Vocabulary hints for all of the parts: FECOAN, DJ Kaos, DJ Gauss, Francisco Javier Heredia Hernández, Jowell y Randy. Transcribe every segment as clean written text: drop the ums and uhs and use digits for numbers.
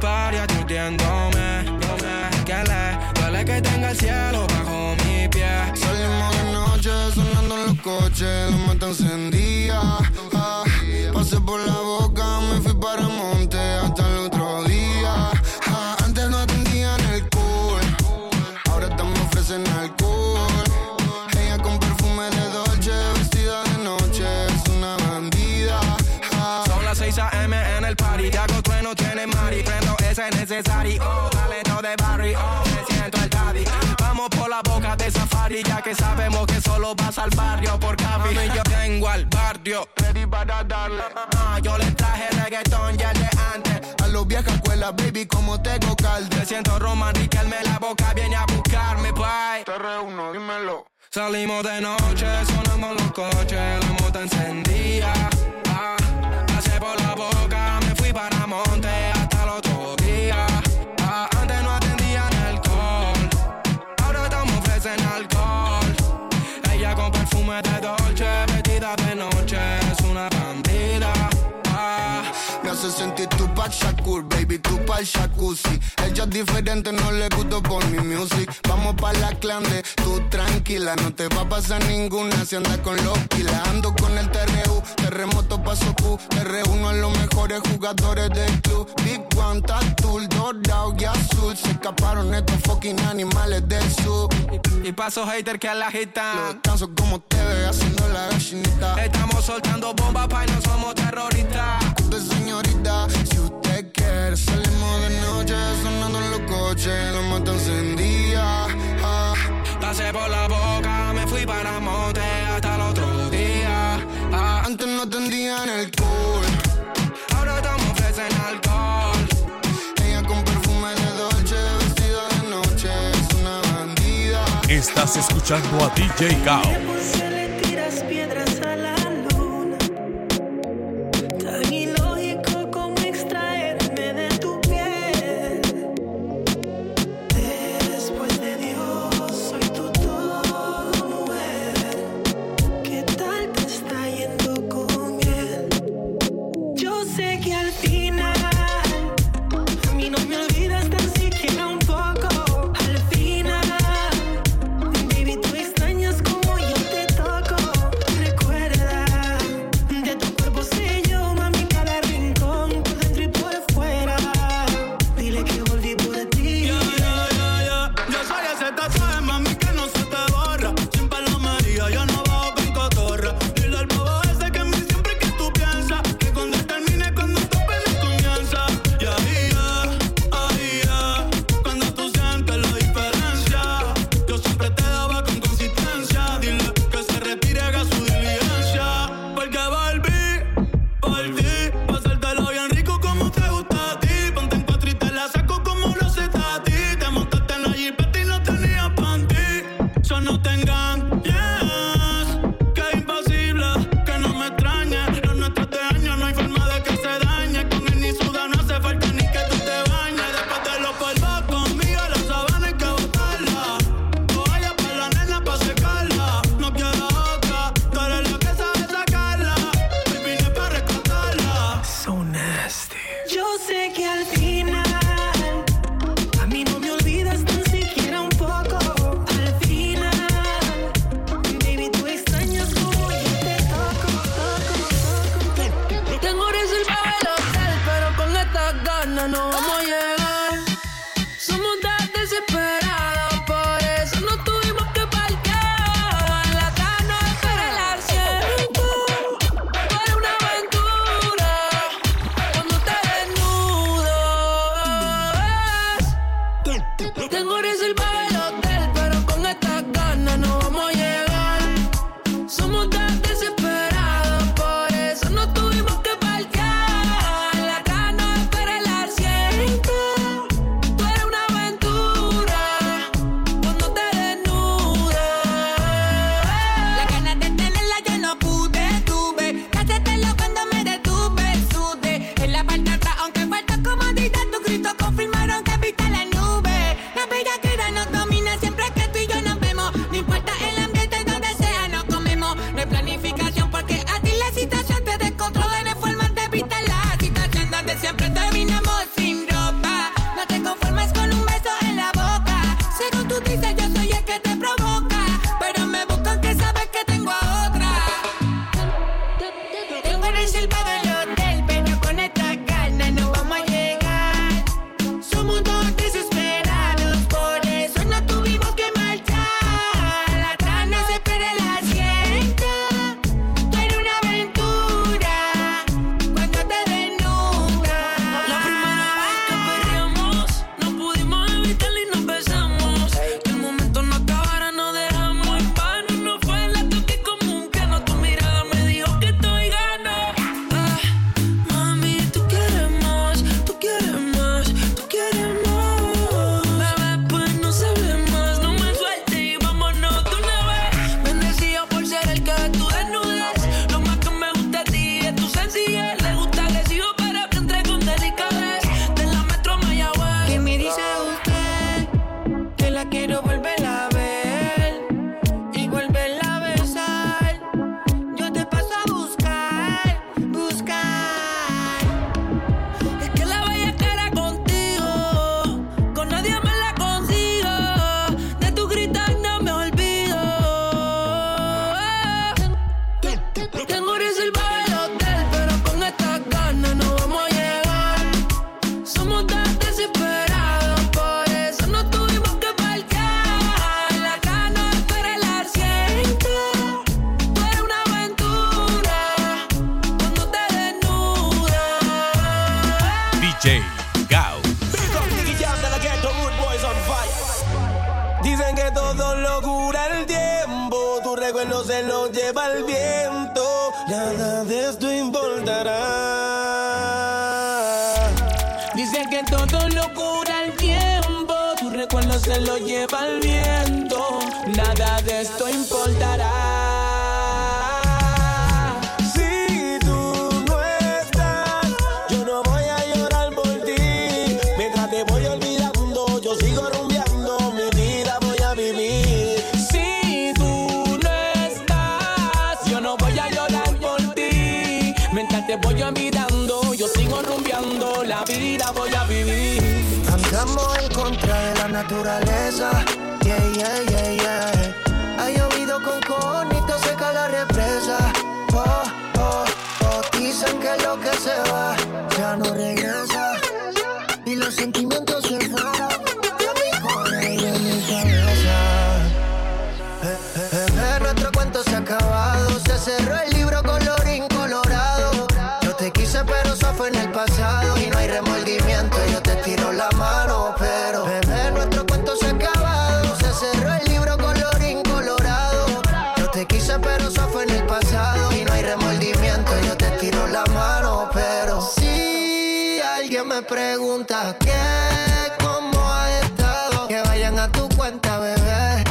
party aturdiéndome. Que le duele que tenga el cielo bajo mi pie. Salimos de noche sonando en los coches, la mata encendía. Ah, pasé por la boca, me fui para el monte hasta el otro día. Ah, antes no atendían el alcohol, ahora también ofrecen alcohol. Ella con perfume de Dolce, vestida de noche, es una bandida. Ah, son las 6 a.m. en el party, ya con trueno tiene mari, prendo ese necesario. Oh, talento de Barry, oh, me siento el daddy. Por la boca de safari, ya que sabemos que solo vas al barrio por Cavi. Mami, yo tengo al barrio ready para darle. Yo le traje reggaetón ya de antes. A los viejas escuelas, baby, como tengo calde. Me siento Roman Riquelme, la boca viene a buscarme, bye. Te reúno, dímelo. Salimos de noche, sonamos los coches, la mota encendía. Pasé por la boca, me fui para monte hasta el otro día. Antes no atendían el en alcohol, ella con perfume de Dolce, vestida de noche, es una bandida. Ah. Me hace sentir Tupac Shakur, baby, Tupac Shakusi. Ella es diferente, no le gusto por mi music. Vamos pa' la clande, tú tranquila, no te va a pasar ninguna si andas con los pilas. Ando con el TRU, terremoto paso Q, te reúno a los mejores jugadores del club. Big One, Tatul, Dorado y Azul, se escaparon estos fucking animales del sur. Y paso hater que a la gita. Los descansos como te ve haciendo la gallinita. Estamos soltando bombas pa' y no somos terroristas. De señorita, si usted quiere, salimos de noche sonando en los coches, la mata encendía. Ah. Pasé por la boca, me fui para monte hasta el otro día. Ah. Antes no atendían el cool, ahora te ofrecen alcohol. Ella con perfume de Dolce, vestida de noche, es una bandida. Estás escuchando a DJ Kaos. Desesperado, por eso no tuvimos que parquear. La gana para el asiento. bueno se lo lleva el viento. Nada de esto importará. Dicen que todo lo cura el tiempo. Tu recuerdo se lo lleva el viento. Nada de esto importará. Andamos en contra de la naturaleza, yeah, yeah, yeah, yeah. Ha llovido con conito, seca la represa. Oh, oh, oh, dicen que lo que se va ya no regresa. Y los sentimientos se fueron de mi cabeza. Bebé, nuestro cuento se ha acabado. Se cerró el libro colorín colorado. Yo te quise pero eso fue en el pasado. Y no hay remordimiento, yo te tiro la mano, pero bebé, nuestro cuento se ha acabado. Se cerró el libro colorín colorado. Yo te quise pero eso fue en el pasado. Y no hay remordimiento, yo te tiro la mano, pero si alguien me pregunta qué, cómo ha estado, que vayan a tu cuenta, bebé,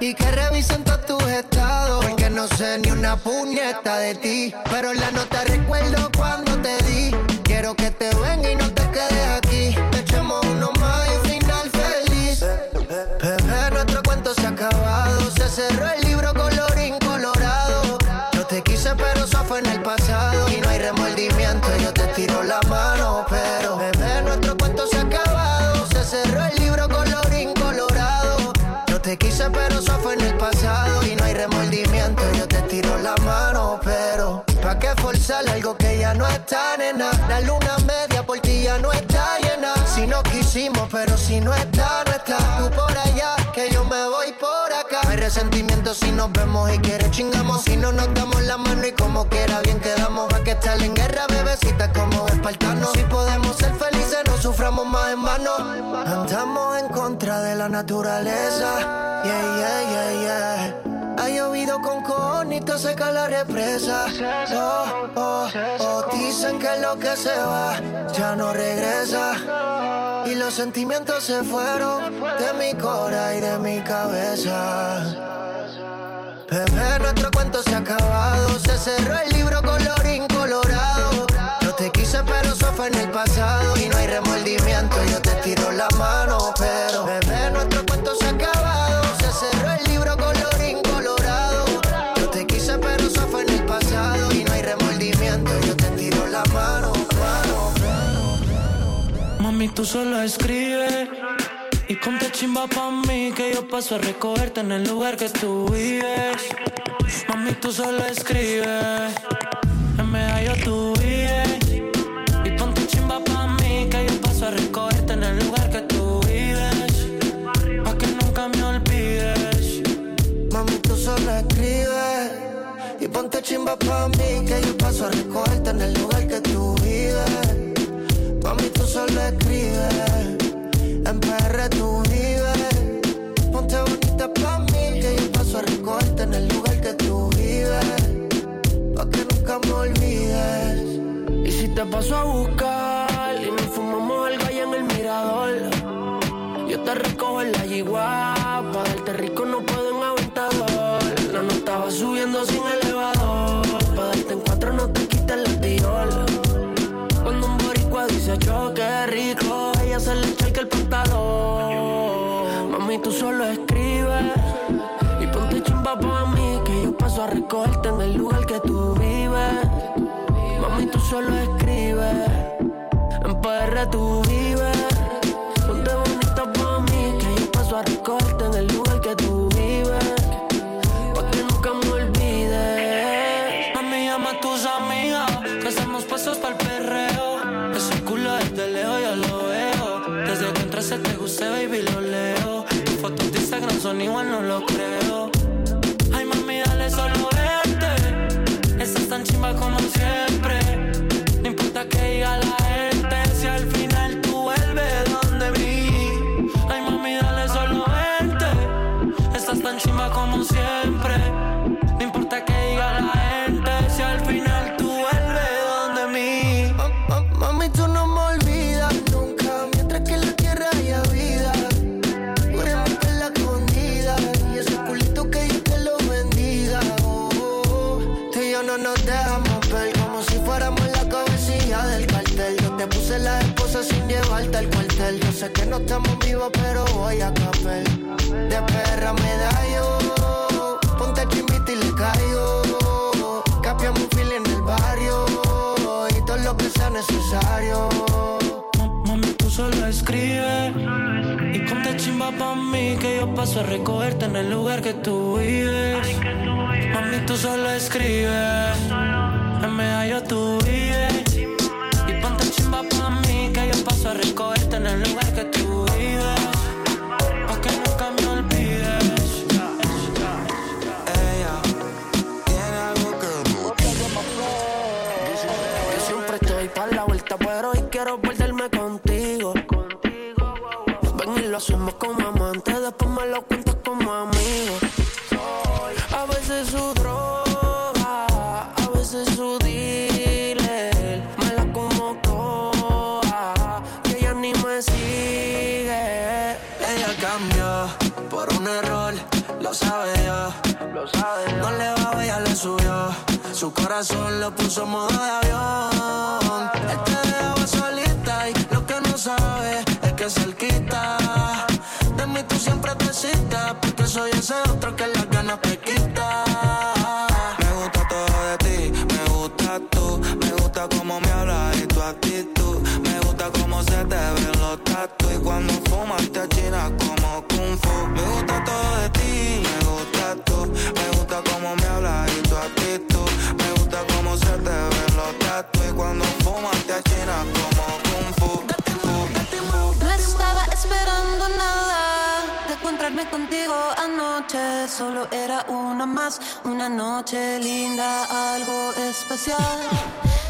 y que revisen todos tus estados, porque no sé ni una puñeta de ti, pero la nota recuerdo cuando te di. Quiero que te ven y no te quedes aquí. Te echemos uno más y un final feliz. Bebé, nuestro cuento se ha acabado. Se cerró el libro colorín colorado. Yo te quise pero eso fue en el pasado. Y no hay remordimiento, yo te tiro la mano, pero bebé, nuestro cuento se ha acabado. Se cerró el libro colorín colorado. Yo te quise pero eso fue en el pasado. Y no hay remordimiento, yo te tiro la mano, pero ¿pa' qué forzar algo que ya no está, nena? La luna media por ti ya no está llena. Si no quisimos, pero si no está, no está. Tú por allá, que yo me voy por acá. No hay resentimiento si nos vemos y quieres chingamos. Si no nos damos la mano y como quiera bien quedamos. Va que estar en guerra, bebecita, como espartanos. Si podemos ser felices, no suframos más en vano. Andamos en contra de la naturaleza, yeah, yeah, yeah, yeah. Ha llovido con conito, seca la represa. Oh, oh, oh, dicen que lo que se va ya no regresa. Y los sentimientos se fueron de mi cora y de mi cabeza. Bebé, nuestro cuento se ha acabado. Se cerró el libro colorín colorado. Yo te quise pero eso fue en el pasado. Y no hay remordimiento, yo te tiro la mano, pero bebé, nuestro cuento se ha acabado. Se cerró el libro colorín colorado. Pero eso fue en el pasado y no hay remordimiento. Yo te tiro la mano, mano. Mami, tú solo escribes y ponte chimba pa' mí, que yo paso a recogerte en el lugar que tú vives. Mami, tú solo escribes, en medallo tú vives. Y ponte chimba pa' mí, que yo paso a recogerte en el lugar que tú vives. Pa' que nunca me olvides. Mami, tú solo escribes y ponte chimba pa' mí, que yo paso a recogerte en el lugar que tú vives. Mami, tú solo escribes, en PR tú vives. Ponte bonita pa' mí, que yo paso a recogerte en el lugar que tú vives. Pa' que nunca me olvides. Y si te paso a buscar y nos fumamos algo allá en el mirador, yo te recojo en la yigua, pa' darte rico no puedo en aventador. No, no estaba subiendo sin elevador, pa' darte en cuatro no te quites la tiola. Cuando un boricua dice yo qué rico, ella se le echa el pantalón. Mami, tú solo escribes y ponte chimba pa' mí, que yo paso a recogerte en el lugar que tú vives. Mami, tú solo escribes, en PR tú vives. Ponte bonita pa' mí, que yo paso a recogerte en el lugar que tú vives. Pa'l perreo, ese culo desde lejos yo lo veo. Desde que entraste te gusté, baby, lo leo. Tus fotos de Instagram son igual, no lo creo. Ay, mami, dale solo verte. Estás tan chimba como siempre. No importa que diga la gente, si al final tú vuelves donde vi. Ay, mami, dale solo verte. Estás tan chimba como siempre. cartel. Yo sé que no estamos vivos, pero voy a café. De perra me da yo, ponte chimbita y le caigo. Capiamos un fil en el barrio y todo lo que sea necesario. Mami, tú solo escribes y ponte chimba pa' mí, que yo paso a recogerte en el lugar que tú vives. Mami, tú solo escribes, en medio tú vives. Y ponte chimba pa' mí, que yo paso a recogerte en el lugar que tú vives, pa' que nunca me olvides. Ella tiene algo que no tiene. Yo siempre estoy pa' la vuelta, pero hoy quiero perderme contigo. Ven y lo hacemos como amantes, después me lo cuentas como amigo. A veces su droga, a veces su dealer, me la como toda, que ella ni me sigue. Ella cambió por un error, lo sabe yo. No le va, ella le subió, su corazón lo puso en modo de avión. Él te dejaba solita y lo que no sabe es que cerquita de mí tú siempre te citas, porque soy ese otro que las ganas te quita. Me gusta todo de ti, me gusta tú, me gusta cómo me hablas y tu actitud, me gusta cómo se te ven los tatu y cuando fumas te achinas como Kung Fu. Me gusta todo de ti, me gusta tú, me gusta cómo me hablas y tu actitud, me gusta cómo se te ven los tatu y cuando fumas te achinas como Kung Fu. No estaba esperando nada de encontrarme contigo anoche. Solo era una más, una noche linda, algo especial.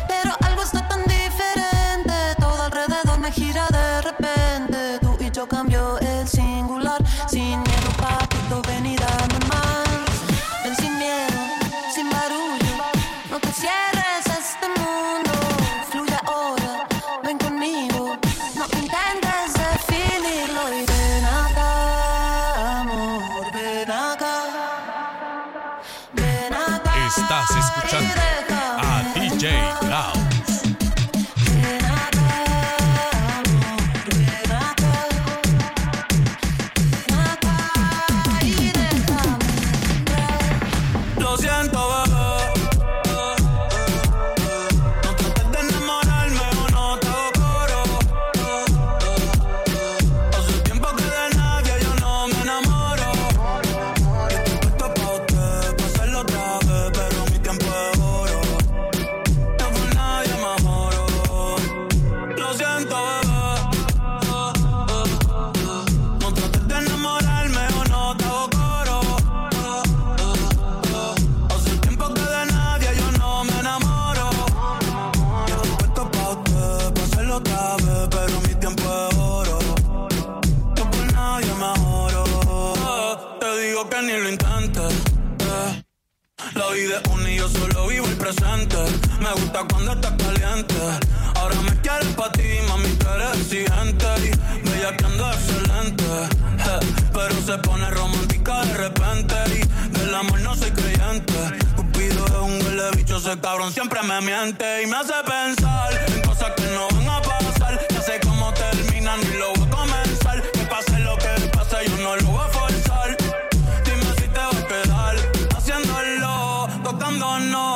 Pero algo está tan diferente, todo alrededor me gira de repente. Tú y yo cambió el singular, sin miedo papito, ven y dame más. Ven sin miedo, sin barullo, no te cierres a este mundo. Fluye ahora, ven conmigo, no intentes definirlo y ven acá, amor, ven acá, ven acá. Estás escuchando a DJ Gauss. Me gusta cuando estás caliente. Ahora me quieres pa' ti, mami, tú eres exigente y bellaqueando excelente. Pero se pone romántica de repente y del amor no soy creyente. Cupido es un huele bicho, ese cabrón siempre me miente y me hace pensar en cosas que no van a pasar. Ya sé cómo terminan y lo voy a comenzar. Que pase lo que pase, yo no lo voy a forzar. Dime si te vas a quedar haciéndolo, tocándonos.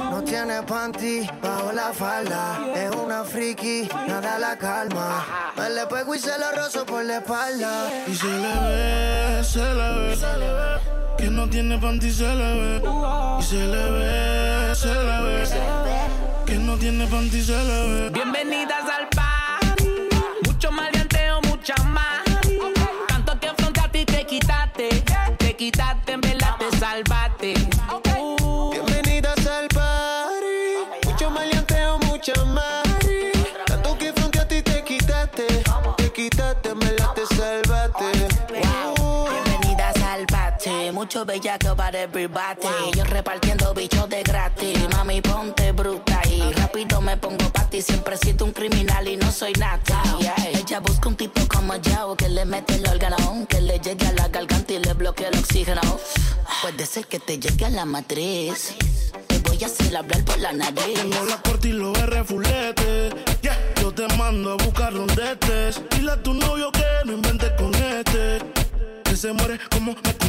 No tiene panty bajo la falda, es una friki, nada la calma. Me le pego y se lo rozo por la espalda y se le ve, se le ve, se le ve. que no tiene panty se le ve, y se le ve, se le ve, que no tiene panty se le ve. Bienvenidas al party, mucho maleanteo, mucha más, tanto que afrontaste y te quitaste, en verdad te salvaste. Bienvenidas al party, mucho maleanteo, mucha más, tanto que afrontaste y te quitaste, en verdad te salvaste. Mucho bellaco para everybody. Wow. Yo repartiendo bichos de gratis. Mami, ponte bruta y rápido me pongo pa' ti. Siempre he sido un criminal y no soy nasty. Yeah. Ella busca un tipo como yo, que le mete el órgano, que le llegue a la garganta y le bloquee el oxígeno. Puede ser que te llegue a la matriz. Te voy a hacer hablar por la nariz. Tengo la corte y los refulete. Yeah. Yo te mando a buscar donde estés. Dile a tu novio que no inventes con este. Que se muere como me conteste.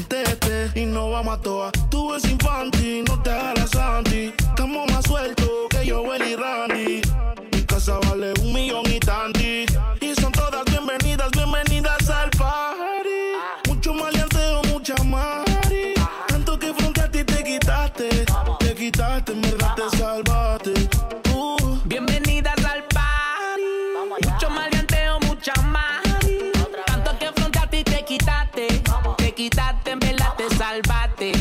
Y no vamos a toa. Tú eres infantil, no te hagas la santi. Estamos más sueltos que Jowell y Randy. Mi casa vale 1,000,000 y tanti. Y son todas bienvenidas, bienvenidas al party. Mucho maleanteo, mucha mari. Tanto que fronteaste y te quitaste. Te quitaste, en verdad te salvaste. Bienvenidas al party. Mucho maleanteo, mucha mari. Quitaste, en verdad te salvaste.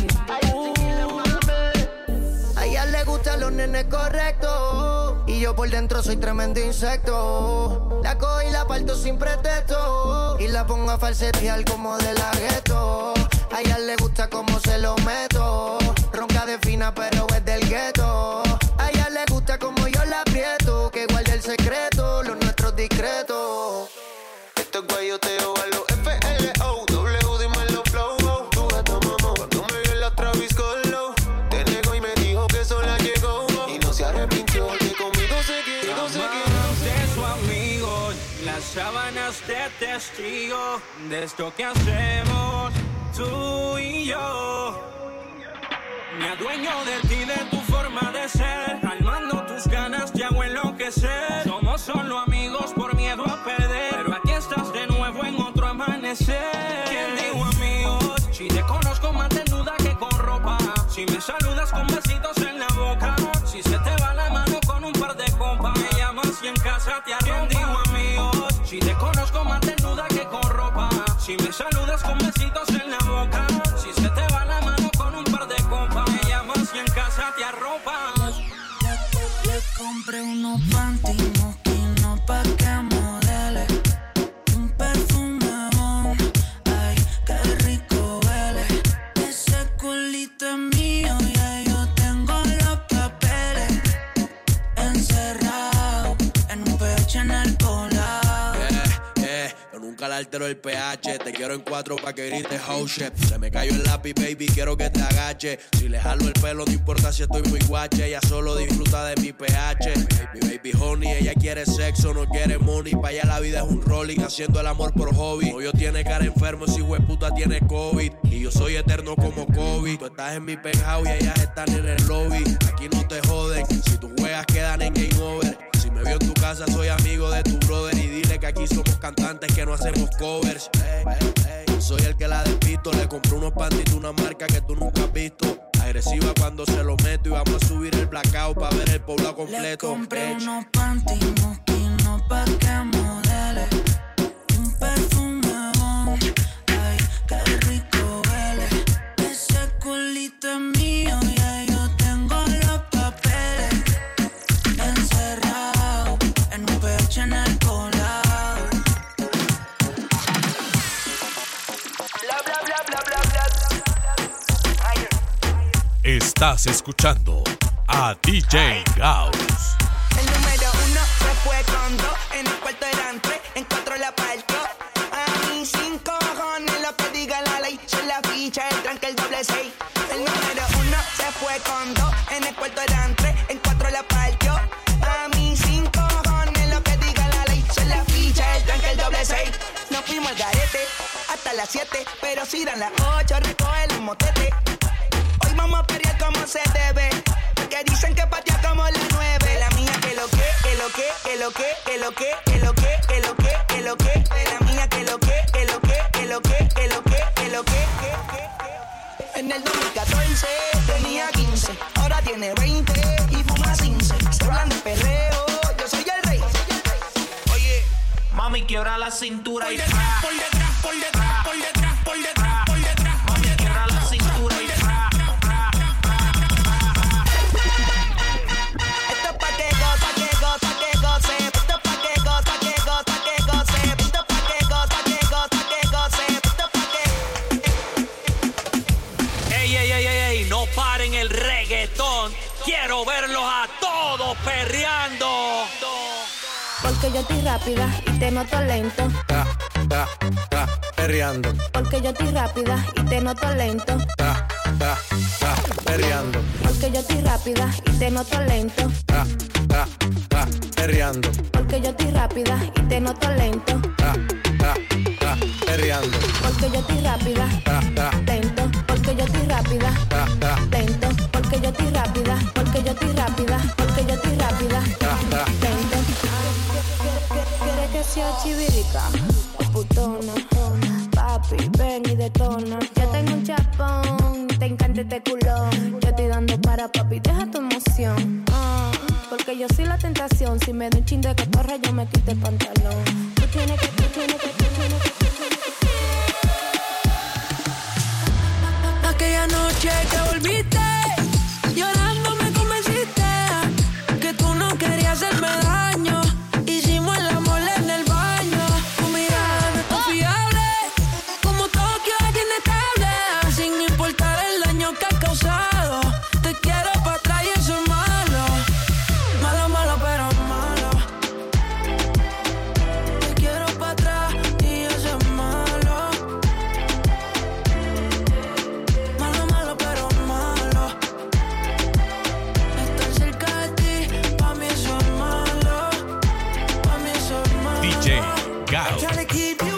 A ella le gustan los nenes correctos. Y yo por dentro soy tremendo insecto. La cojo y la parto sin pretexto. Y la pongo a falsetear como de la gueto. A ella le gusta como se lo meto. Ronca de fina, pero es del gueto. A ella le gusta como yo la aprieto. Que guarde el secreto, los nuestros discretos. Esto es guayoteo a los FLO. Sábanas de testigo de esto que hacemos tú y yo. Me adueño de ti, de tu forma de ser. Calmando tus ganas te hago enloquecer. Somos solo amigos por miedo a perder, pero aquí estás de nuevo en otro amanecer. ¿Quién digo amigos? Si te conozco más desnuda que con ropa. Si me saludas con besitos en la boca. Si se te va la mano con un par de compas. Me llamas y en casa te arrompa. ¿Quién digo amigos? Si te conozco más desnuda que con ropa. Si me saludas con besitos en la boca. Si se te va la mano con un par de compas. Me llamas y en casa te arropas. Le compré unos panty mosquinos pa' que modele. Un perfume bon, ay, qué rico huele. Ese culito es mío, ya yo tengo los papeles. Encerrado en un pecho en el polar. Nunca le altero el pH. Te quiero en cuatro pa' que grites oh shit. Se me cayó el lápiz, baby, quiero que te agache. Si le jalo el pelo, no importa si estoy muy guache. Ella solo disfruta de mi pH. Mi baby honey, ella quiere sexo, no quiere money. Pa' allá la vida es un rolling, haciendo el amor por hobby. Yo tiene cara enfermo, si hueputa tiene COVID. Y yo soy eterno como Kobe. Tú estás en mi penthouse y ellas están en el lobby. Aquí no te joden, si tus juegas quedan en game over. Si me vio en tu casa, soy amigo de tu brother. Y dile que aquí somos cantantes que no hacemos covers. Hey, hey, hey. Soy el que la despisto. Le compré unos panties de una marca que tú nunca has visto. Agresiva cuando se los meto. Y vamos a subir el blackout para ver el poblado completo. Le compré unos panties mosquinos pa' que modele. Un perfume bon, ay, qué rico huele. Ese culito es mío, ya yo tengo los papeles. Encerrado en un pecho en el colado. Estás escuchando a DJ Gauss. El número uno se fue con dos. En el cuarto eran tres, en cuatro la parto. A mí sin cojones lo que diga la ley. Soy la ficha, el tranque, el doble seis. El número uno se fue con dos. En el cuarto eran tres, en cuatro la parto. A mí sin cojones lo que diga la ley. Soy la ficha, el tranque, el doble seis. Nos fuimos al garete hasta las 7. Pero si eran las 8, recoge los motetes. Vamos a pelear como se debe, porque dicen que patea como la 9. La mía que lo que, es lo que, es lo que, es lo que, es lo que, es lo que, es lo que. La mía que lo que, es lo que, es lo que, es lo que, es lo que. En el 2014 tenía 15, ahora tiene 20 y fuma 15. Se hablan de perreo, yo soy el rey. Oye, mami, quiebra la cintura por y detrás, pa. Por detrás, por detrás, por detrás, por detrás, por detrás. Mami, quiebra la cintura y pa. Esto es pa' que goza, que goza, que goce. Esto es pa' que goza, que goza, que goce. Esto es pa' que goza, que goza, que goce. Esto es pa' que... Ey, ey, ey, ey, no paren el reggaetón. Quiero verlos a todos perreando. Porque yo estoy rápida y te noto lento. Ta, ta, ta, perreando. Porque yo estoy rápida y te noto lento. Ta, ta, ta, perreando. Porque yo estoy rápida y te noto lento. Ta, ta, ta, perreando. Porque yo estoy rápida y te noto lento. Ta, ta, ta, perreando. Porque yo estoy rápida, ta, ta, lento. Porque yo estoy rápida, ta, ta, lento. Porque yo estoy rápida, porque yo estoy rápida, porque yo estoy rápida, ta, ta, lento. ¿Quieres que sea chivirica o putona? Papi, ven y detona. Yo tengo un chapón, te encanta este culón. Yo estoy dando para papi, deja tu emoción. Porque yo soy la tentación. Si me doy un chin de cotorra, yo me quito el pantalón. Tú tienes que, tú tienes que, tú tienes que, tú tienes que. Aquella noche que volviste, llorando me convenciste que tú no querías hacerme daño. Hicimos el amor en el baño. Tu mirada no es confiable, como Tokio es inestable. Sin importar el daño que has causado, te quiero para atrás y eso es malo. Malo, malo, pero malo. Te quiero para atrás y eso es malo. Malo, malo, pero malo. Estar cerca de ti, para mí eso es malo. Para mí eso es malo. DJ Gauss.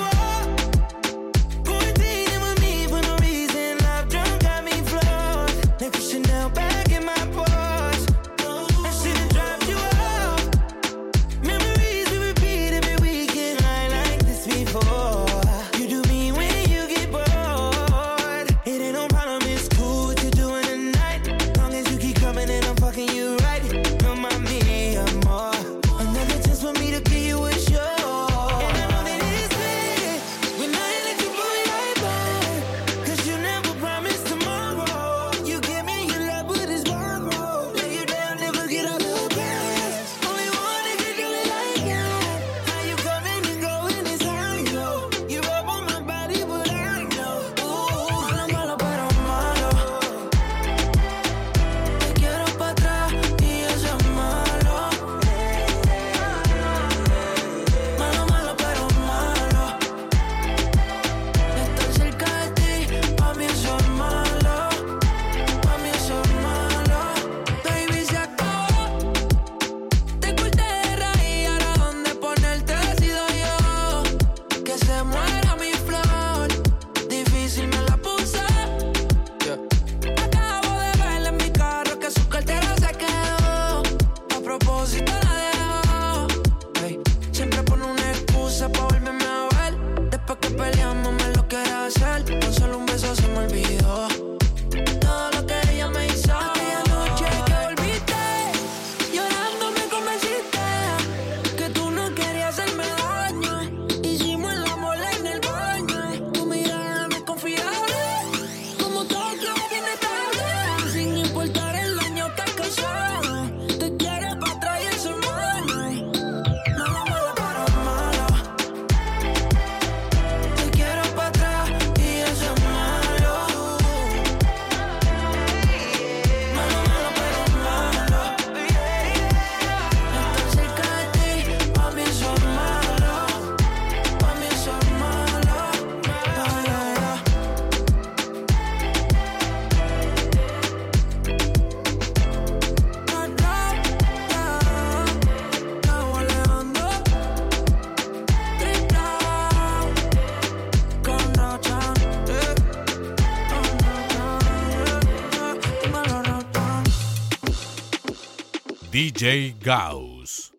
DJ Gauss.